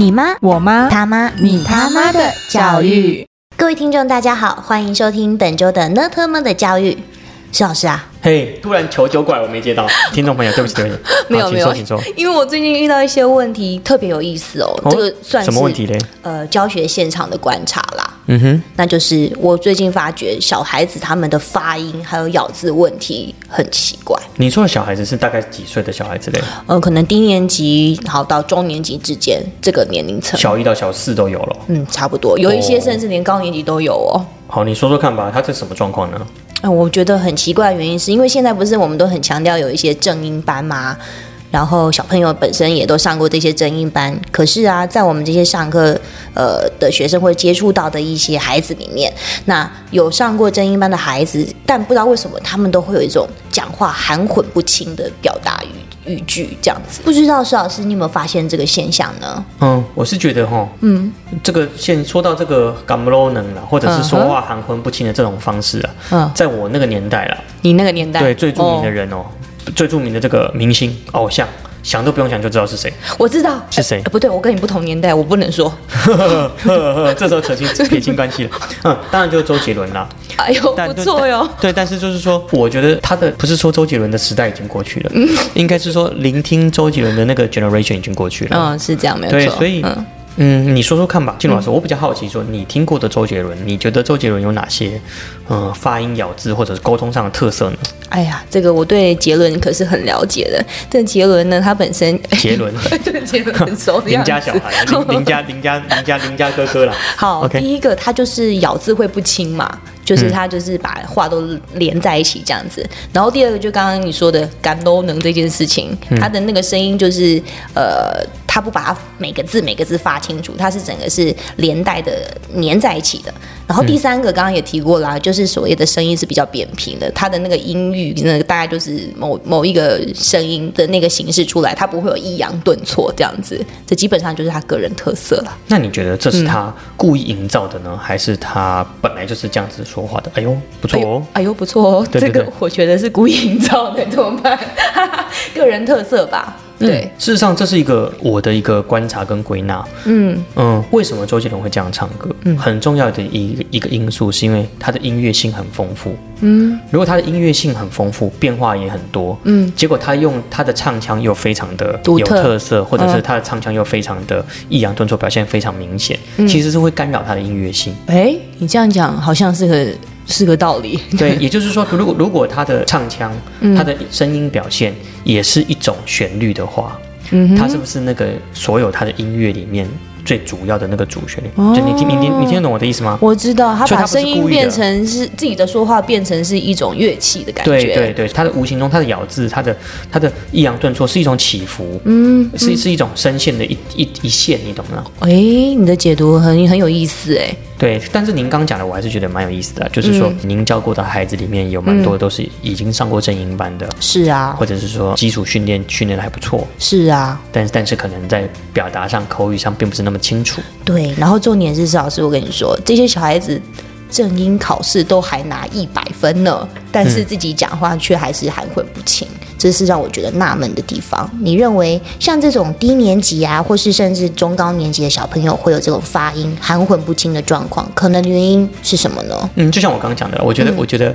你妈、我妈、他妈、你他妈的教育。各位听众大家好，欢迎收听本周的呢特么的教育。石老师啊，嘿、hey, 突然求救过来我没接到。听众朋友对不起对不起没有没有，因为我最近遇到一些问题特别有意思哦，这个算是什么问题呢？教学现场的观察啦。嗯哼，那就是我最近发觉小孩子他们的发音还有咬字问题很奇怪。你说的小孩子是大概几岁的小孩子嘞？可能低年级好到中年级之间这个年龄层，小1到小4都有了。嗯，差不多，有一些甚至连高年级都有哦。好，你说说看吧，他这什么状况呢？我觉得很奇怪的原因是因为现在不是我们都很强调有一些正音班嘛，然后小朋友本身也都上过这些正音班，可是啊，在我们这些上课的学生会接触到的一些孩子里面，那有上过正音班的孩子，但不知道为什么他们都会有一种讲话含混不清的表达语句这样子。不知道石老师你有没有发现这个现象呢？嗯，我是觉得齁，这个说到这个感不能啦，或者是说话含混不清的这种方式啊，在我那个年代啦，你那个年代对最著名的人哦，最著名的这个明星偶像，想都不用想就知道是谁。我知道是谁，不对，我跟你不同年代，我不能说。这时候撇清关系了。嗯，当然就是周杰伦啦。哎呦，不错哟。对，但是就是说，我觉得他的不是说周杰伦的时代已经过去了，应该是说聆听周杰伦的那个 generation 已经过去了。嗯，是这样，没有错。对，所以。嗯，你说说看吧，靖龙老师，我比较好奇说，你听过的周杰伦，你觉得周杰伦有哪些发音、咬字或者是沟通上的特色呢？哎呀，这个我对杰伦可是很了解的。这杰伦呢，他本身杰伦对杰伦很熟的样子，邻家小孩，邻家哥哥啦。好， okay. 第一个他就是咬字会不清嘛。就是他就是把话都连在一起这样子，然后第二个就刚刚你说的感都能这件事情，他的那个声音就是他不把它每个字发清楚，他是整个是连带的粘在一起的。然后第三个刚刚也提过啦，就是所谓的声音是比较扁平的，他的那个音域那大概就是某一个声音的那个形式出来，他不会有抑扬顿挫这样子，这基本上就是他个人特色了。那你觉得这是他故意营造的呢，还是他本来就是这样子说？哎呦不错哦，哎呦不错哦，对对对，这个我觉得是故意营造的，怎么办？个人特色吧。对，事实上这是一个我的一个观察跟归纳。为什么周杰伦会这样唱歌？很重要的一个因素是因为他的音乐性很丰富。如果他的音乐性很丰富，变化也很多，结果他用他的唱腔又非常的有特色，或者是他的唱腔又非常的抑扬顿挫，表现非常明显，其实是会干扰他的音乐性。哎，你这样讲好像是个道理。对，也就是说，如果他的唱腔、他的声音表现也是一种旋律的话，他是不是那个所有他的音乐里面最主要的那个主旋律？就你听得懂我的意思吗？我知道，他把声音变成是自己的说话，变成是一种乐器的感觉。对对对，他的无形中，他的咬字，他的抑扬顿挫是一种起伏，是一种声线的一线，你懂吗？哎，你的解读很有意思哎。对，但是您刚讲的我还是觉得蛮有意思的，就是说您教过的孩子里面有蛮多都是已经上过正音班的，是啊，或者是说基础训练的还不错，是啊，但是可能在表达上、口语上并不是那么清楚。对，然后重点是，老师我跟你说，这些小孩子正音考试都还拿100分呢，但是自己讲话却还是含混不清，这是让我觉得纳闷的地方。你认为像这种低年级啊，或是甚至中高年级的小朋友会有这种发音含混不清的状况，可能原因是什么呢？就像我刚刚讲的，我觉得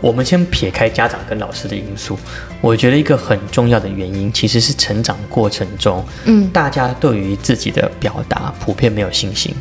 我们先撇开家长跟老师的因素，我觉得一个很重要的原因其实是成长过程中，大家对于自己的表达普遍没有信心。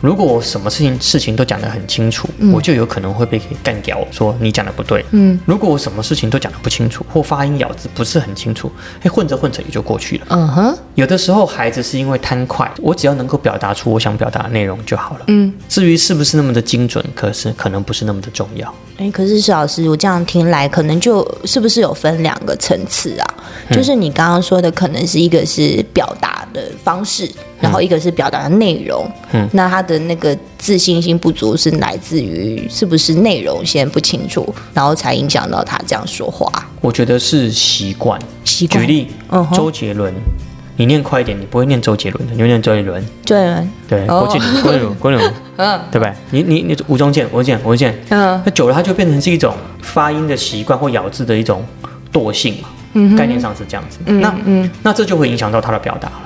如果我什么事情都讲得很清楚，我就有可能会被干掉，说你讲得不对。如果我什么事情都讲得不清楚，或发音咬字不是很清楚，混着也就过去了。有的时候孩子是因为贪快，我只要能够表达出我想表达的内容就好了。至于是不是那么的精准，可能不是那么的重要。可是石老师，我这样听来，可能就是不是有分两个层次啊？就是你刚刚说的，可能是一个是表达的方式，然后一个是表达的内容。那他的那个自信心不足是来自于是不是内容先不清楚，然后才影响到他这样说话？我觉得是习惯。举例，周杰伦。你念快一点，你不会念周杰伦的，你会念周杰伦，对，郭敬明，对吧？你吴宗宪，那久了它就变成是一种发音的习惯或咬字的一种惰性嘛，概念上是这样子。那这就会影响到他的表达了。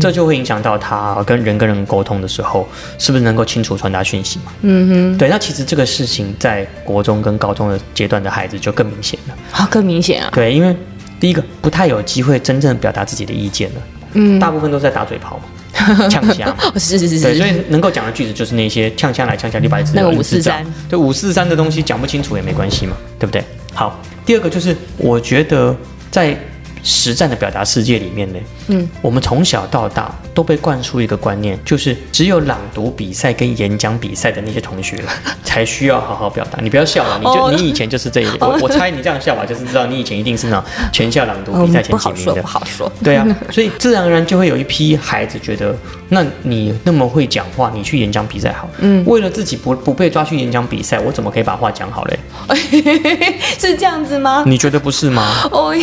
这就会影响到他跟人沟通的时候是不是能够清楚传达讯息嘛。嗯哼，对，那其实这个事情在国中跟高中的阶段的孩子就更明显了。好，更明显啊。对，因为第一个不太有机会真正表达自己的意见了，嗯，大部分都在打嘴炮嘛，呛虾嘛，是是是，对，所以能够讲的句子就是那些呛虾来呛虾去，把那个543，对，543的东西讲不清楚也没关系嘛，对不对？好，第二个就是我觉得在实战的表达世界里面呢，嗯，我们从小到大都被灌输一个观念，就是只有朗读比赛跟演讲比赛的那些同学才需要好好表达。你不要笑了，你以前就是这一点，我猜你这样笑吧，就是知道你以前一定是那全校朗读比赛前几名的，不好说。对啊，所以自然而然就会有一批孩子觉得，那你那么会讲话，你去演讲比赛好。嗯，为了自己不被抓去演讲比赛，我怎么可以把话讲好嘞？是这样子吗？你觉得不是吗？哦，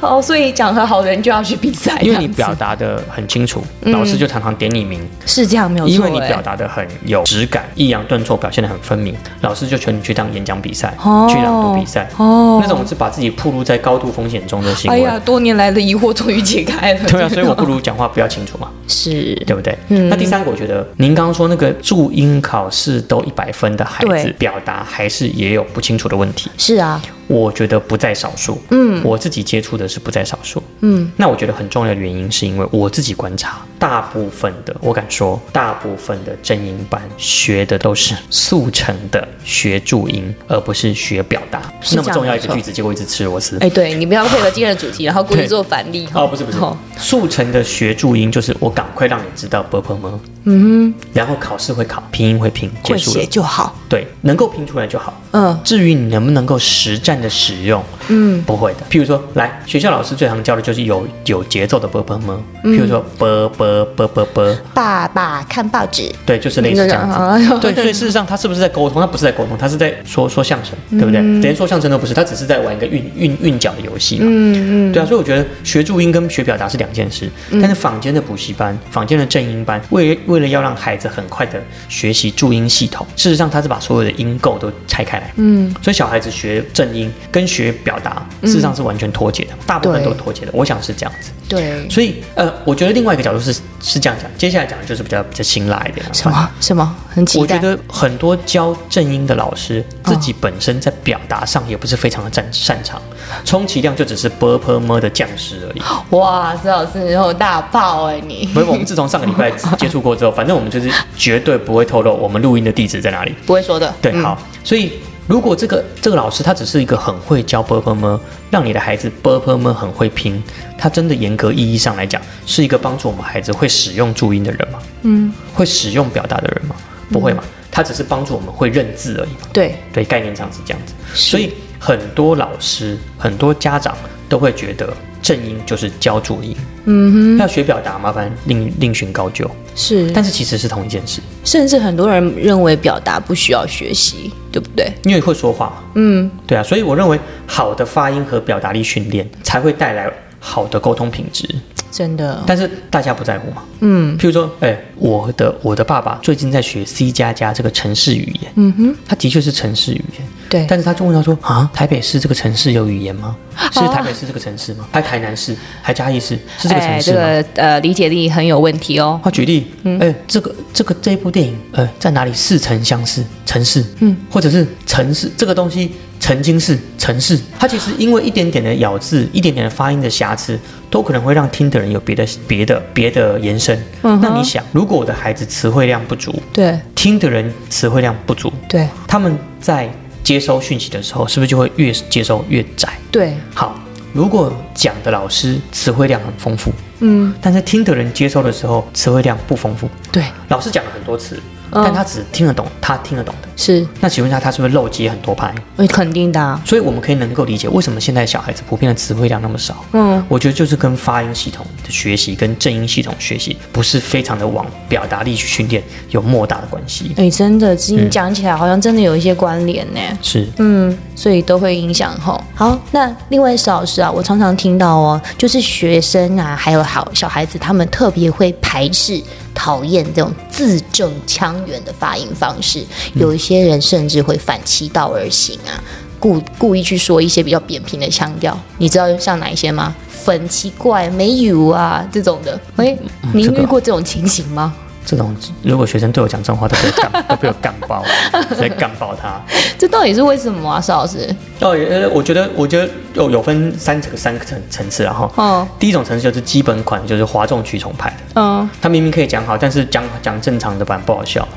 好，所以。讲和好人就要去比赛，因为你表达的很清楚，老师就常常点你名，是这样没有错。因为你表达的很有质感，抑扬顿挫表现得很分明，老师就劝你去当演讲比赛，去朗读比赛，那种是把自己暴露在高度风险中的行为。哎呀，多年来的疑惑终于解开了。对啊，所以我不如讲话不要清楚嘛，是对不对？那第三个，我觉得您刚刚说那个注音考试都100分的孩子，表达还是也有不清楚的问题。是啊。我觉得不在少数，嗯，我自己接触的是不在少数，嗯，那我觉得很重要的原因是因为我自己观察，大部分的，我敢说，大部分的正音班学的都是速成的学注音，而不是学表达。那么重要一个句子，结果一直吃螺丝。哎，对，你不要配合今天的主题，然后故意做反例。哦，不是不是，速成的学注音就是我赶快让你知道啵啵么，嗯哼，然后考试会考，拼音会拼，结束了，会写就好，对，能够拼出来就好。嗯，至于你能不能够实战的使用，嗯，不会的。譬如说，来学校老师最常教的就是有节奏的啵啵么，譬如说啵啵啵啵啵，爸爸看报纸，对，就是类似这样子。对，所以事实上他是不是在沟通？他不是在沟通，他是在说相声，对不对？连说相声都不是，他只是在玩一个韵脚的游戏嘛。嗯嗯，对啊，所以我觉得学注音跟学表达是两件事。但是坊间的补习班、坊间的正音班，为了要让孩子很快的学习注音系统，事实上他是把所有的音构都拆开来。嗯，所以小孩子学正音跟学表达，事实上是完全脱节的，大部分都脱节的。我想是这样子。对，所以我觉得另外一个角度是这样讲，接下来讲的就是比较辛辣一点。什么？很期待。我觉得很多教正音的老师自己本身在表达上也不是非常的擅长，充其量就只是 “bpm” 的匠师而已。哇，这老师你有大炮哎你！不是，我们自从上个礼拜接触过之后，反正我们就是绝对不会透露我们录音的地址在哪里，不会说的。对，好，所以。如果这个老师他只是一个很会教 bpm， 让你的孩子 bpm 很会拼，他真的严格意义上来讲是一个帮助我们孩子会使用注音的人吗？嗯，会使用表达的人吗？不会嘛，他只是帮助我们会认字而已嘛。对对，概念上是这样子。所以很多老师、很多家长都会觉得正音就是教注音，嗯哼，要学表达麻烦另寻高就。是，但是其实是同一件事。甚至很多人认为表达不需要学习，对不对？因为会说话。嗯，对啊，所以我认为好的发音和表达力训练才会带来好的沟通品质。真的，但是大家不在乎嘛。嗯，譬如说，我的爸爸最近在学 C++这个程式语言。嗯哼，他的确是程式语言。对，但是他就问他说啊，台北市这个城市有语言吗？是台北市这个城市吗？还台南市？还嘉义市？是这个城市吗？这个理解力很有问题哦。他举例，这部电影在哪里似曾相识？城市，或者是城市这个东西。曾经是城市，它其实因为一点点的咬字、一点点的发音的瑕疵，都可能会让听的人有别的延伸。那你想，如果我的孩子词汇量不足，对，听的人词汇量不足，对，他们在接收讯息的时候，是不是就会越接收越窄？对，好。如果讲的老师词汇量很丰富，但是听的人接收的时候词汇量不丰富，对，老师讲了很多词，但他只听得懂他听得懂的，是，那请问一下，他是不是漏接很多拍？肯定的啊。所以我们可以能够理解为什么现在小孩子普遍的词汇量那么少。我觉得就是跟发音系统的学习跟正音系统学习不是非常的往表达力去训练有莫大的关系。真的，你讲起来好像真的有一些关联呢。是，所以都会影响吼。好，那另外是老师啊，我常常听到哦，就是学生啊，还有小孩子，他们特别会排斥。讨厌这种字正腔圆的发音方式，有一些人甚至会反其道而行啊，故意去说一些比较扁平的腔调。你知道像哪一些吗？粉，奇怪没有啊这种的。您遇过这种情形吗？这种如果学生对我讲这种话，都被我干爆，直接干爆他。这到底是为什么啊，邵老师？我觉得有分三个层次然后，第一种层次就是基本款，就是哗众取宠派的。他明明可以讲好，但是讲正常的版不好笑。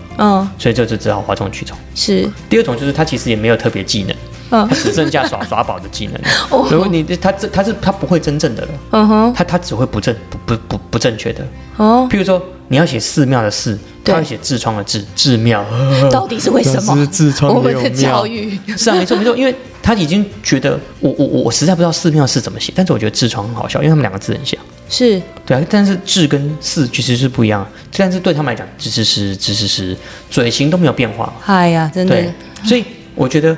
所以就只好哗众取宠。是。第二种就是他其实也没有特别技能。他只剩下耍宝的技能，如果你他不会真正的了，他只会不正确的。譬如说你要写寺庙的寺，他要写痔疮的痔，痔庙到底是为什么？我们的教育是啊，没错，因为他已经觉得我实在不知道寺庙是怎么写，但是我觉得痔疮很好笑，因为他们两个字很像。是对啊，但是痔跟痔其实是不一样，但是对他们来讲，痔是嘴型都没有变化。哎呀，真的，所以。我觉得，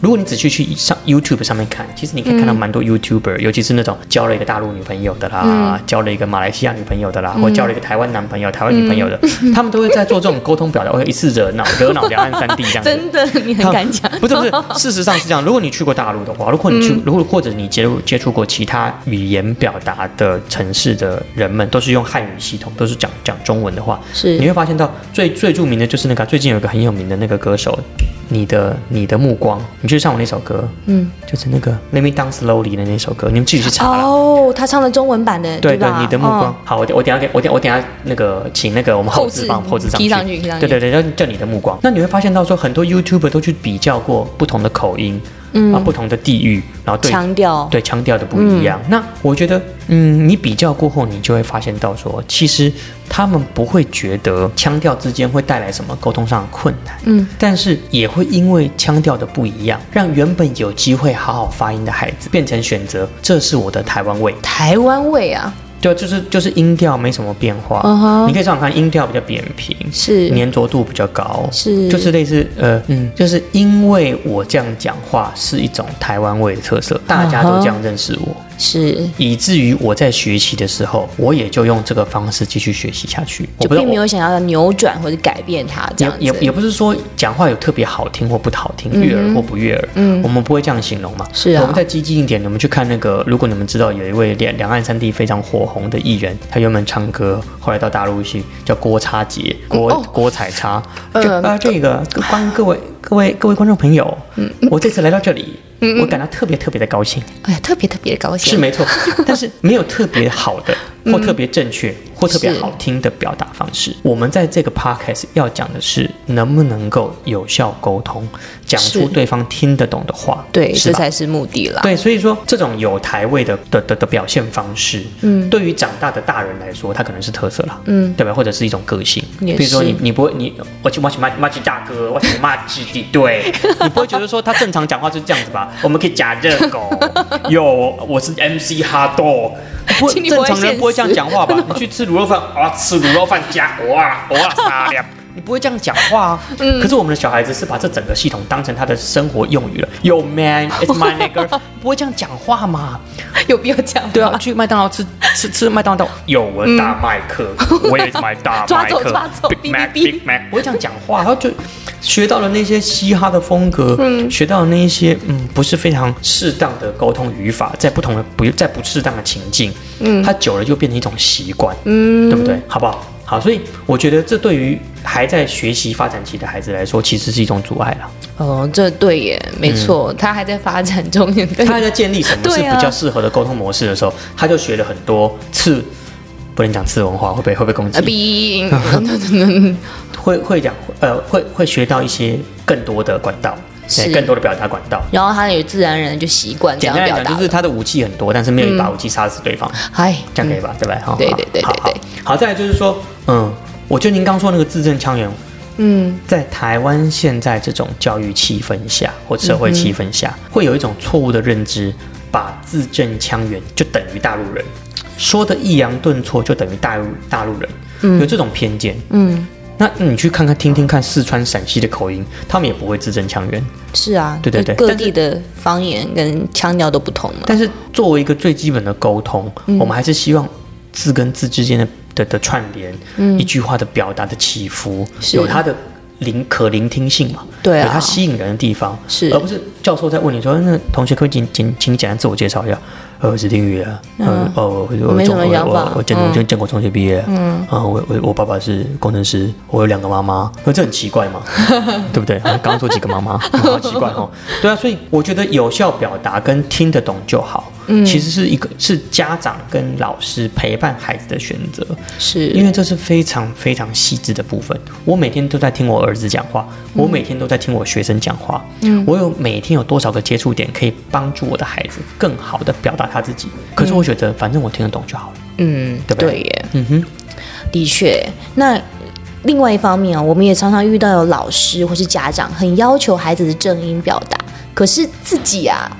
如果你仔细去上 YouTube 上面看，其实你可以看到蛮多 YouTuber，尤其是那种交了一个大陆女朋友的啦，交了一个马来西亚女朋友的啦，或交了一个台湾男朋友、台湾女朋友的，他们都会在做这种沟通表达，一次惹恼两岸三地这样子。真的，你很敢讲？不是，事实上是这样。如果你去过大陆的话，如果或者你接触过其他语言表达的城市的人们，都是用汉语系统，都是讲中文的话，你会发现到最著名的就是那个最近有一个很有名的那个歌手。你的目光，你去上我那首歌，就是那个 Let Me Down Slowly 的那首歌，你们自己去查了。哦，他唱了中文版的，对吧？你的目光。好，我等一下那个请那个我们后置上去，对，叫你的目光。那你会发现到说，很多 YouTuber 都去比较过不同的口音，不同的地域，然后强调的不一样。那我觉得，你比较过后，你就会发现到说，其实他们不会觉得腔调之间会带来什么沟通上的困难，但是也会因为腔调的不一样，让原本有机会好好发音的孩子变成选择，这是我的台湾味。台湾味啊。对，就是音调没什么变化，你可以上网看，音调比较扁平，是粘着度比较高，是就是类似就是因为我这样讲话是一种台湾味的特色，大家都这样认识我，是以至于我在学习的时候，我也就用这个方式继续学习下去，就并没有想要扭转或者改变它这样子，也不是说讲话有特别好听或不好听，悦耳或不悦耳，我们不会这样形容嘛，是啊。我们再激进一点，我们去看那个，如果你们知道有一位两岸三地非常火红的艺人，他原本唱歌，后来到大陆去叫郭采洁，郭采洁。这个各位观众朋友，我这次来到这里，我感到特别的高兴。哎呀，特别高兴是没错，但是没有特别好的，或特别正确，或特别好听的表达方式。我们在这个 podcast 要讲的是能不能够有效沟通，讲出对方听得懂的话，对，这才是目的啦。对，所以说这种有台味的表现方式，对于长大的大人来说，它可能是特色啦，对吧？或者是一种个性。比如说你不会你我去大哥，我去骂鸡。对，你不会觉得说他正常讲话就是这样子吧？我们可以假热狗，我是 MC 哈豆，正常人不会这样讲话吧？你去吃卤肉饭啊，吃卤肉饭加哇沙两。你不会这样讲话啊，可是我们的小孩子是把这整个系统当成他的生活用语了。Yo man，it's my nigger， 不会这样讲话嘛？有必要讲话？对啊，去麦当劳吃麦当劳，有我大麦克，我也是买大麦克，抓走 ，Big Mac，Big Mac， 不会这样讲话，然后就学到了那些嘻哈的风格，学到了那些不是非常适当的沟通语法，在不适当的情境，它久了就变成一种习惯，对不对？好不好？好，所以我觉得这对于还在学习发展期的孩子来说，其实是一种阻碍啦。哦，这对耶，没错，他还在发展中，他还在建立什么是比较适合的沟通模式的时候，他就学了很多次，不能讲次文化，会不会攻击？会学到一些更多的管道。更多的表达管道，然后他也自然而然就习惯这样表达。简单来讲，就是他的武器很多，但是没有一把武器杀死对方。这样可以吧？对吧？对。好，再来就是说，我觉得您刚说那个字正腔圆，在台湾现在这种教育气氛下或社会气氛下，会有一种错误的认知，把字正腔圆就等于大陆人，说的抑扬顿挫就等于大陆人，有这种偏见。那你去看看、听听看四川、陕西的口音，他们也不会字正腔圆。是啊，对，各地的方言跟腔调都不同嘛。但是作为一个最基本的沟通，我们还是希望字跟字之间的串联，一句话的表达的起伏，有它的可聆听性嘛？对啊，有它吸引人的地方，而不是教授在问你说：“那同学可以请你简单自我介绍一下。”指定语言，我没什么想法，我建国中学毕业，我爸爸是工程师，我有两个妈妈，这很奇怪嘛，对不对？刚刚说几个妈妈，好奇怪哦。对啊，所以我觉得有效表达跟听得懂就好，其实是家长跟老师陪伴孩子的选择，是因为这是非常非常细致的部分。我每天都在听我儿子讲话，我每天都在听我学生讲话，我每天有多少个接触点可以帮助我的孩子更好的表达他自己。可是我觉得反正我听得懂就好了，对不对？对耶，的确。那另外一方面啊，我们也常常遇到有老师或是家长很要求孩子的正音表达，可是自己啊，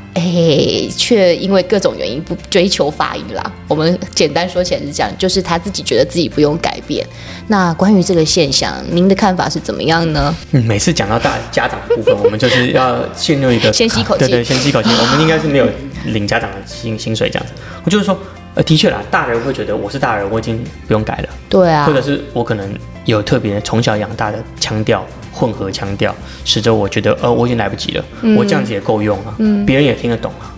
却因为各种原因不追求发音啦。我们简单说起来是这样，就是他自己觉得自己不用改变。那关于这个现象，您的看法是怎么样呢？每次讲到大家长的部分，我们就是要陷入一个先吸口气，对，先吸口气。我们应该是没有领家长的薪水这样子。我就是说，的确啦，大人会觉得我是大人，我已经不用改了。对啊，或者是我可能有特别从小养大的腔调。混合腔调使得我觉得我已经来不及了，我这样子也够用啊，别人也听得懂啊，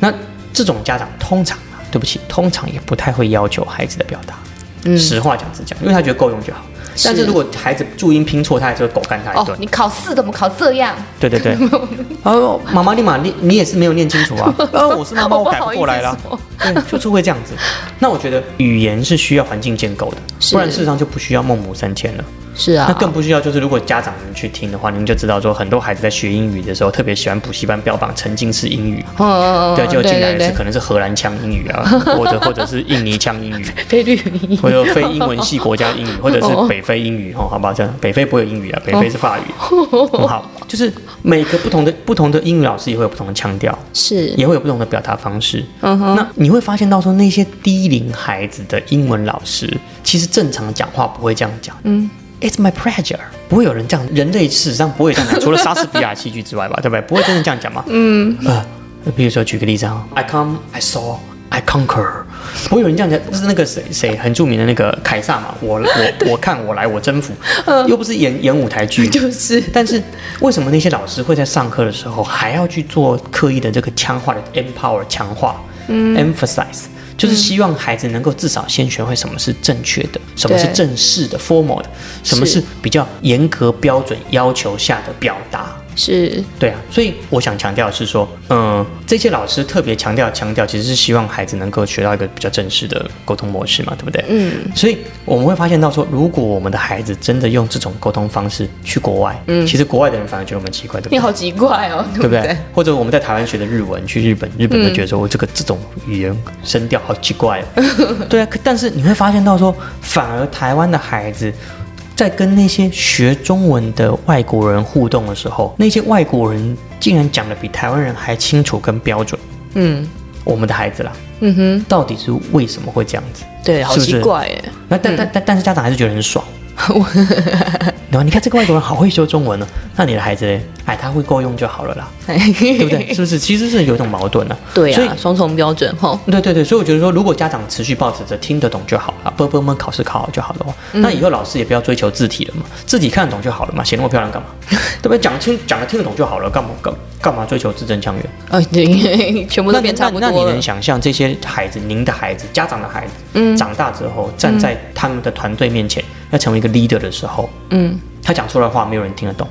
那这种家长通常也不太会要求孩子的表达，实话讲是这样，因为他觉得够用就好。但是如果孩子注音拼错，他还是会狗干他一顿，你考试怎么考这样？对对对，妈妈立马你也是没有念清楚啊，我是妈妈，我改不过来了，对，就是会这样子。那我觉得语言是需要环境建构的，不然事实上就不需要孟母三迁了。是啊，那更不需要，就是如果家长们去听的话，您就知道说，很多孩子在学英语的时候，特别喜欢补习班标榜沉浸式英语，对，就进来的是可能是荷兰腔英语啊，或者是印尼腔英语、菲律宾英语，或者非英文系国家英语，或者是北非英语，好吧，这样北非不会有英语啊，北非是法语，很好，就是每个不同的英语老师也会有不同的腔调，是，也会有不同的表达方式。那你会发现到说，那些低龄孩子的英文老师，其实正常讲话不会这样讲，It's my pleasure， 不会有人这样，人类史上不会这样讲，除了莎士比亚戏剧之外吧，对不对？不会真的这样讲嘛。比如说举个例子啊 ，I come, I saw, I conquer， 不会有人这样讲，就是那个谁很著名的那个凯撒嘛，我看我来我征服，又不是演舞台剧，就是。但是为什么那些老师会在上课的时候还要去做刻意的这个强化的 empower 强化，emphasize？就是希望孩子能够至少先学会什么是正确的，什么是正式的 formal 的，什么是比较严格标准要求下的表达。是，对啊，所以我想强调的是说，这些老师特别强调，其实是希望孩子能够学到一个比较正式的沟通模式嘛，对不对？所以我们会发现到说，如果我们的孩子真的用这种沟通方式去国外，其实国外的人反而觉得我们奇怪，对不对？你好奇怪哦，对不对？或者我们在台湾学的日文，去日本就觉得说，我这种语言声调好奇怪哦，对啊。但是你会发现到说，反而台湾的孩子。在跟那些学中文的外国人互动的时候，那些外国人竟然讲得比台湾人还清楚跟标准。我们的孩子啦，到底是为什么会这样子？对，好奇怪耶。那但是家长还是觉得很爽。然后你看这个外国人好会说中文呢，那你的孩子咧，他会够用就好了啦，对不对？是不是？其实是有一种矛盾啊。对啊，双重标准哈。对对对，所以我觉得说，如果家长持续抱持着听得懂就好了，不考试考好就好了，那以后老师也不要追求字体了嘛，字体看得懂就好了嘛，写那么漂亮干嘛？对不对？讲的听得懂就好了，干嘛追求字正腔圆？对，全部都变差不多了。那你能想象这些孩子，您的孩子，家长的孩子，长大之后站在他们的团队面前，要成为一个 leader 的时候，他讲出来的话没有人听得懂，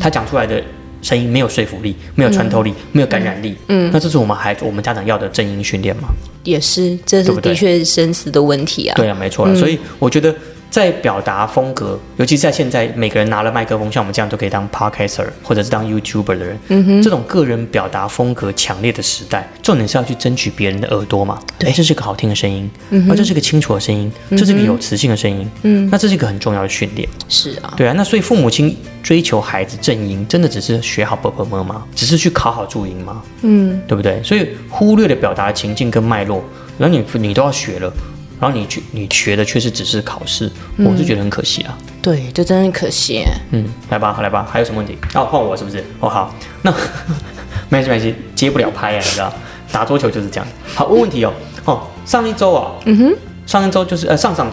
他讲出来的声音没有说服力，没有穿透力，没有感染力，那这是我们孩子、我们家长要的正音训练吗？也是，这是的确生死的问题啊。对啊，没错啦。所以我觉得在表达风格，尤其是在现在每个人拿了麦克风，像我们这样都可以当 podcaster 或者是当 YouTuber 的人，这种个人表达风格强烈的时代，重点是要去争取别人的耳朵嘛。对，这是个好听的声音，这是个清楚的声音，这是个有磁性的声音，那这是一个很重要的训练。是啊，对啊。那所以父母亲追求孩子正音，真的只是学好 ㄅㄆㄇ 吗？只是去考好注音吗？对不对？所以忽略了表达的情境跟脉络，然后你都要学了。然后你学的确实只是考试，我就觉得很可惜啊。对，这真的可惜。来吧，还有什么问题？换我是不是？好，那没关系，接不了拍啊，你知道，打桌球就是这样。好，问题哦。上一周啊，上周就是上上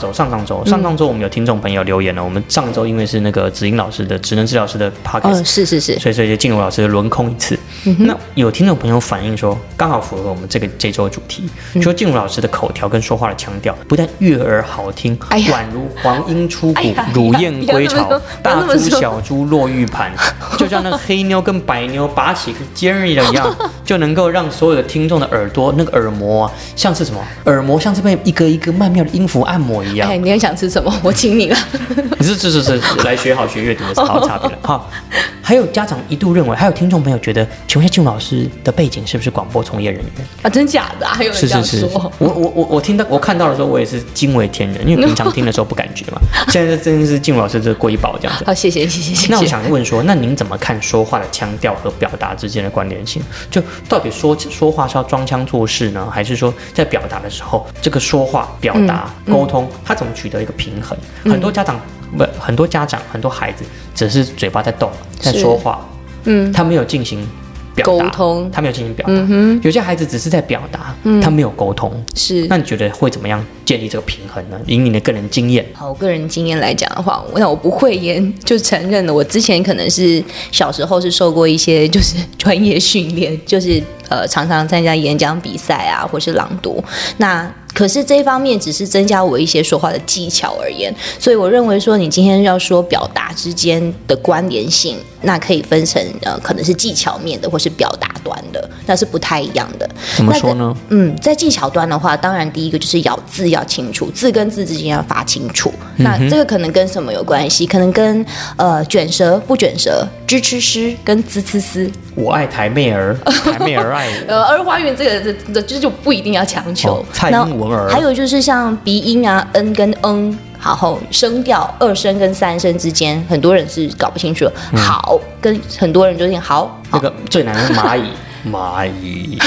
周我们有听众朋友留言了，我们上周因为是那个子英老师的职能治疗师的 podcast， 是，所以就进入老师轮空一次。那有听众朋友反映说，刚好符合我们这周的主题，说静茹老师的口条跟说话的腔调不但悦耳好听，宛如黄莺出谷，乳燕归巢，大珠小珠落玉盘，就像那黑妞跟白妞拔起个尖儿一样，就能够让所有的听众的耳朵那个耳膜啊，像是什么耳膜像是被一个一个曼妙的音符按摩一样。哎，你很想吃什么？我请你了。你是来学好学阅读的好差别了。好，还有家长一度认为，还有听众朋友觉得，请问一下静茹老师的背景是不是广播从业人员啊？真假的、啊？还有人这样说？是我听到我看到的时候，我也是惊为天人，因为平常听的时候不感觉嘛。现在真的是静茹老师这瑰宝这样子。好，谢谢。那我想问说，那您怎么看说话的腔调和表达之间的关联性？就到底说话是要装腔作势呢，还是说在表达的时候，这个说话、表达、沟通，它怎么取得一个平衡？很多家长、很多孩子只是嘴巴在动，在说话，他没有进行表达，有些孩子只是在表达，他没有沟通。是，那你觉得会怎么样建立这个平衡呢？以你的个人经验，好，我个人经验来讲的话，那我不讳言就承认了，我之前可能是小时候是受过一些就是专业训练，就是常常参加演讲比赛啊，或是朗读那。可是这方面只是增加我一些说话的技巧而言，所以我认为说你今天要说表达之间的关联性，那可以分成可能是技巧面的或是表达端的，那是不太一样的。怎么说呢？在技巧端的话，当然第一个就是咬字要清楚，字跟字之间要发清楚。那这个可能跟什么有关系？可能跟卷舌不卷舌，支吃诗跟滋滋滋。我爱台妹儿，台妹儿爱我。儿花园这个就不一定要强求。哦、蔡英文儿。还有就是像鼻音啊，嗯跟嗯，然后声调二声跟三声之间，很多人是搞不清楚的。好，跟很多人就念好。那个最难的蚂蚁。蚂蚁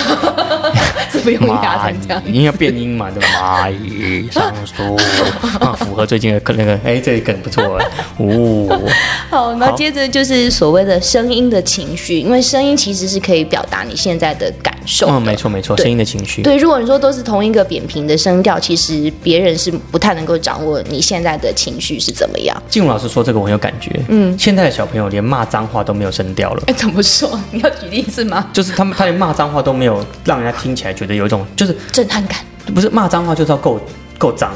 是不用压成这样，因为要变音嘛，对吧？蚂蚁上树，符合最近的那个，这个不错哦。好，那接着就是所谓的声音的情绪，因为声音其实是可以表达你现在的感受的。没错，声音的情绪。对，如果你说都是同一个扁平的声调，其实别人是不太能够掌握你现在的情绪是怎么样。静茹老师说这个我很有感觉，现在的小朋友连骂脏话都没有声调了。怎么说？你要举例子吗？就是他连骂脏话都没有，让人家听起来觉得有一种就是震撼感。不是骂脏话就是要够脏，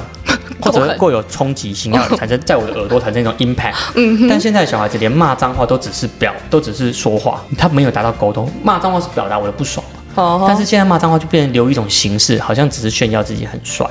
或者够有冲击性，要产生在我的耳朵产生一种 impact。但现在的小孩子连骂脏话都只是说话，他没有达到沟通。骂脏话是表达我的不爽嘛，但是现在骂脏话就变成留一种形式，好像只是炫耀自己很帅。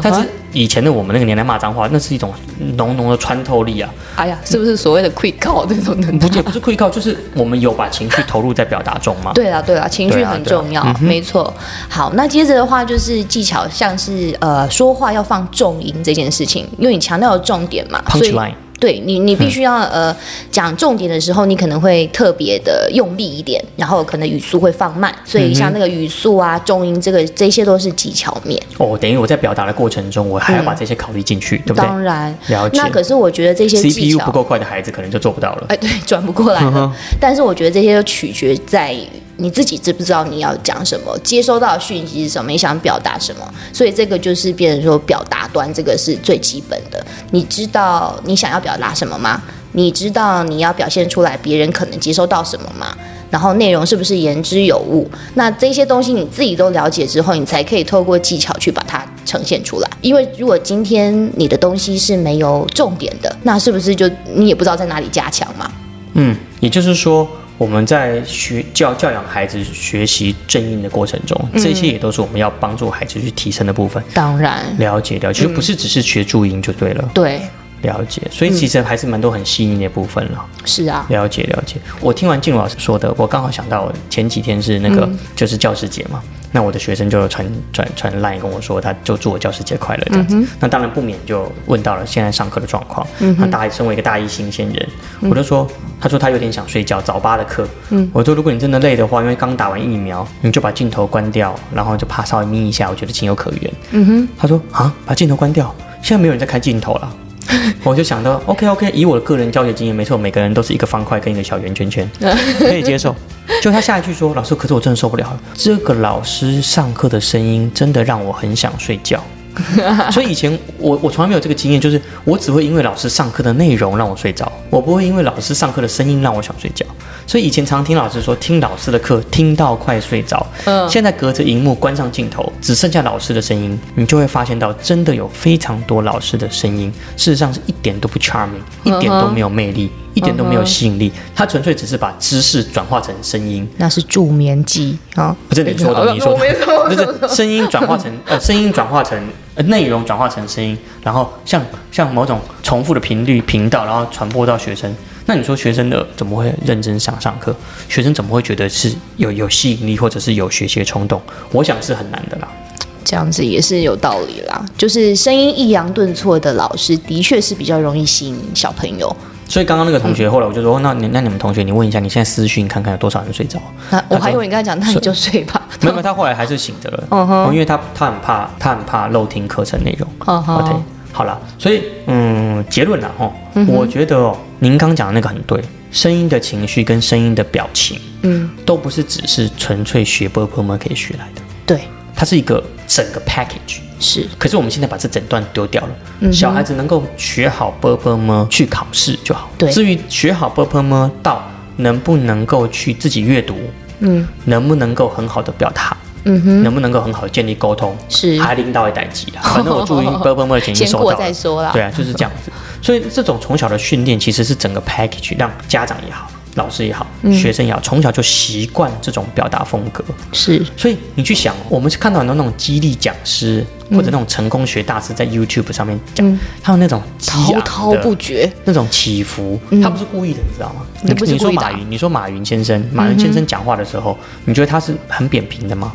但是以前的我们那个年代骂脏话，那是一种浓浓的穿透力啊！哎呀，是不是所谓的 quick call 这种的？不是 quick call， 就是我们有把情绪投入在表达中吗？对啦，情绪很重要，没错。好，那接着的话就是技巧，像是说话要放重音这件事情，因为你强调了重点嘛，所以。对你必须要讲重点的时候，你可能会特别的用力一点，然后可能语速会放慢，所以像那个语速啊、重音这些都是技巧面。等于我在表达的过程中，我还要把这些考虑进去，对不对？当然，了解。那可是我觉得这些技巧 CPU 不够快的孩子可能就做不到了。对，转不过来了。但是我觉得这些就取决在你自己知不知道你要讲什么，接收到的讯息是什么，你想表达什么，所以这个就是变成说表达端这个是最基本的。你知道你想要表达什么吗？你知道你要表现出来别人可能接收到什么吗？然后内容是不是言之有物？那这些东西你自己都了解之后，你才可以透过技巧去把它呈现出来。因为如果今天你的东西是没有重点的，那是不是就你也不知道在哪里加强嘛？也就是说。我们在教养孩子学习正音的过程中，这些也都是我们要帮助孩子去提升的部分。当然，了解，就不是只是学注音就对了。对，了解。所以其实还是蛮多很细腻的部分了。是啊，了解。我听完静茹老师说的，我刚好想到前几天是那个就是教师节嘛，那我的学生就传 LINE 跟我说，他就祝我教师节快乐这样子。那当然不免就问到了现在上课的状况。那身为一个大一新鲜人，我就说。他说他有点想睡觉，早8的课。我说如果你真的累的话，因为刚打完疫苗，你就把镜头关掉，然后就趴稍微眯一下，我觉得情有可原。他说啊，把镜头关掉，现在没有人在开镜头了。我就想到 OK， 以我的个人教学经验，没错，每个人都是一个方块跟一个小圆圈圈，可以接受。就他下一句说，老师，可是我真的受不了，这个老师上课的声音真的让我很想睡觉。所以以前我从来没有这个经验，就是我只会因为老师上课的内容让我睡着，我不会因为老师上课的声音让我想睡觉。所以以前常听老师说听老师的课听到快睡着，现在隔着荧幕关上镜头只剩下老师的声音，你就会发现到真的有非常多老师的声音事实上是一点都不 charming， 一点都没有魅力，一点都没有吸引力，它纯粹只是把知识转化成声音，那是助眠剂啊！不是你说的，你说的，就是声音转化成声音转化成内容转化成声音，然后像某种重复的频率频道，然后传播到学生。那你说学生的怎么会认真上课？学生怎么会觉得是有吸引力，或者是有学习的冲动？我想是很难的啦。这样子也是有道理啦，就是声音抑扬顿挫的老师，的确是比较容易吸引小朋友。所以刚刚那个同学，后来我就说，那你们同学，你问一下，你现在私讯看看有多少人睡着？我还以为你刚才讲，那你就睡吧。没有，他后来还是醒着了，因为他很怕漏听课程内容。OK， 好啦，所以结论啦我觉得您刚讲的那个很对，声音的情绪跟声音的表情，都不是只是纯粹学播客们可以学来的，对，它是一个整个 package。是，可是我们现在把这整段丢掉了。小孩子能够学好 ㄅㄆㄇ 去考试就好。对，至于学好 ㄅㄆㄇ 到能不能够去自己阅读，能不能够很好的表达，能不能够很好的建立沟通，是，还领导也代级啦。反正我注意 ㄅㄆㄇ 已经收到了，先过再说啦。对啊，就是这样子。所以这种从小的训练其实是整个 package， 让家长也好，老师也好，学生也好，从小就习惯这种表达风格。是，所以你去想，我们是看到很多那种激励讲师，或者那种成功学大师在 YouTube 上面讲，他们那种滔滔不绝，那种起伏，他不是故意的，你知道吗？你说马云，你说马云先生，马云先生讲话的时候，你觉得他是很扁平的吗？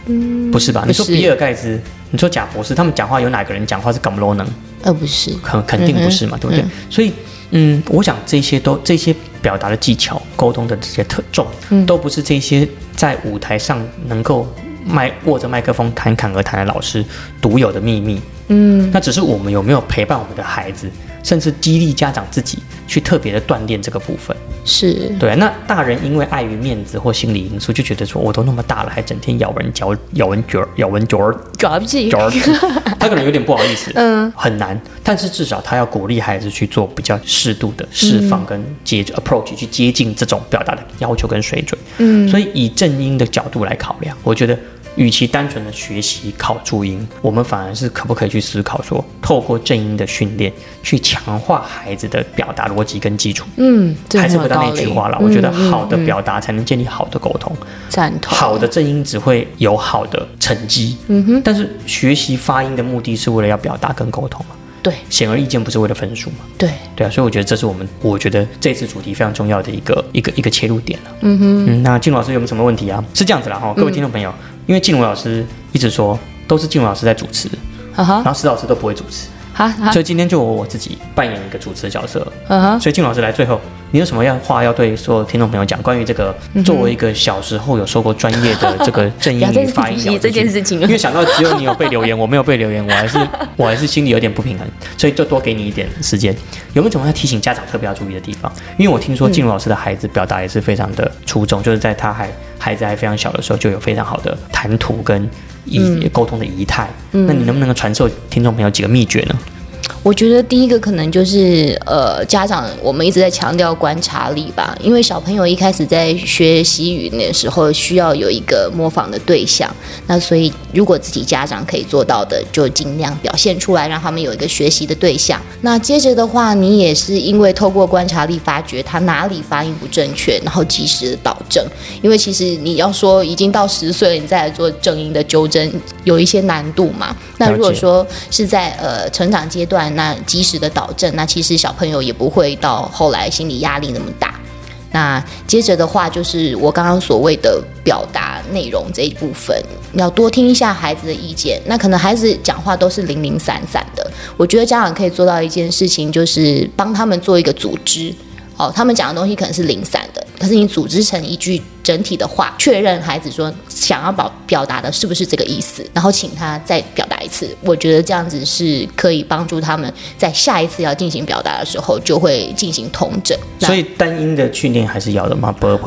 不是吧？你说比尔盖茨，你说贾博士，他们讲话有哪个人讲话是敢不啰能？不是，肯定不是嘛，对不对？所以，我想这些。表达的技巧、沟通的这些特重，都不是这些在舞台上能够握着麦克风侃侃而谈的老师独有的秘密。那只是我们有没有陪伴我们的孩子，甚至激励家长自己去特别的锻炼这个部分。是，对啊。那大人因为碍于面子或心理因素，就觉得说我都那么大了，还整天咬文嚼字，他可能有点不好意思，很难。但是至少他要鼓励孩子去做比较适度的释放跟approach 去接近这种表达的要求跟水准。所以以正音的角度来考量，我觉得与其单纯的学习考注音，我们反而是可不可以去思考说，透过正音的训练去强化孩子的表达逻辑跟基础。还是回到那句话了，我觉得好的表达才能建立好的沟通。赞同。好的正音只会有好的成绩。但是学习发音的目的是为了要表达跟沟通嘛。对，显而易见不是为了分数嘛？对啊，所以我觉得这是我觉得这次主题非常重要的一个切入点了。那靖茹老师有没有什么问题啊？是这样子啦，各位听众朋友，因为靖茹老师一直说都是靖茹老师在主持，然后石老师都不会主持，所以今天就我自己扮演一个主持的角色。所以靖茹老师来最后，你有什么话要对所有听众朋友讲？关于这个作为一个小时候有受过专业的这个正音与发音咬这件事情，因为想到只有你有被留言，我没有被留言，我还是心里有点不平衡，所以就多给你一点时间。有没有什么要提醒家长特别要注意的地方？因为我听说靖茹老师的孩子表达也是非常的出众，就是在他孩子还非常小的时候就有非常好的谈吐跟沟通的仪态。那你能不能传授听众朋友几个秘诀呢？我觉得第一个可能就是家长我们一直在强调观察力吧，因为小朋友一开始在学习语言的时候需要有一个模仿的对象，那所以如果自己家长可以做到的，就尽量表现出来，让他们有一个学习的对象。那接着的话，你也是因为透过观察力发觉他哪里发音不正确，然后及时的导正，因为其实你要说已经到10岁了，你再来做正音的纠正，有一些难度嘛。那如果说是在成长阶段，那及时的导正，那其实小朋友也不会到后来心理压力那么大。那接着的话，就是我刚刚所谓的表达内容这一部分，要多听一下孩子的意见。那可能孩子讲话都是零零散散的，我觉得家长可以做到一件事情，就是帮他们做一个组织。他们讲的东西可能是零散的，可是你组织成一句整体的话，确认孩子说想要表达的是不是这个意思，然后请他再表达一次。我觉得这样子是可以帮助他们在下一次要进行表达的时候就会进行统整。所以单音的训练还是要的嘛，ㄅㄆㄇ啊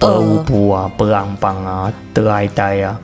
，ㄅㄨㄇ啊，ㄅㄤㄅ啊，得爱呆啊。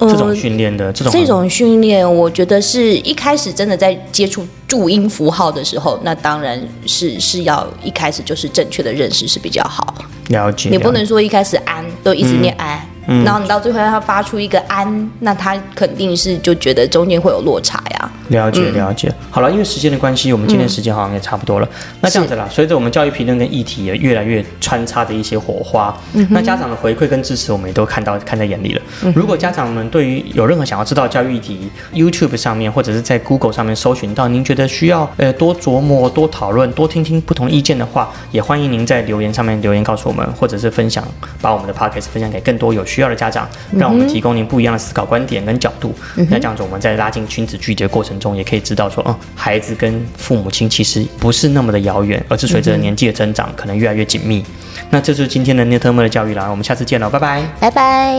这种训练的这种训练，我觉得是一开始真的在接触注音符号的时候，那当然是要一开始就是正确的认识是比较好。了解，你不能说一开始安都一直念安，然后你到最后他发出一个安，那他肯定是就觉得中间会有落差呀。了解了解，好了，因为时间的关系，我们今天时间好像也差不多了。那这样子啦，随着我们教育评论跟议题也越来越穿插的一些火花，那家长的回馈跟支持我们也都看在眼里了。如果家长们对于有任何想要知道教育议题 ，YouTube 上面或者是在 Google 上面搜寻到，您觉得需要多琢磨、多讨论、多听听不同意见的话，也欢迎您在留言上面留言告诉我们，或者是分享把我们的 Podcast 分享给更多有需要的家长，让我们提供您不一样的思考观点跟角度。那这样子，我们在拉近亲子距离的过程中也可以知道说，孩子跟父母亲其实不是那么的遥远，而是随着年纪的增长，可能越来越紧密。那这就是今天的 Netermer 的教育啦，我们下次见了，拜拜，拜拜。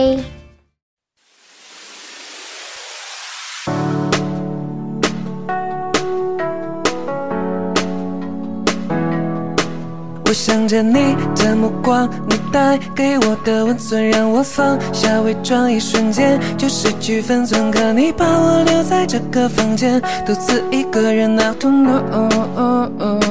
我想着你的目光，你带给我的温存，让我放下伪装，一瞬间就失去分寸。可你把我留在这个房间，独自一个人out to know。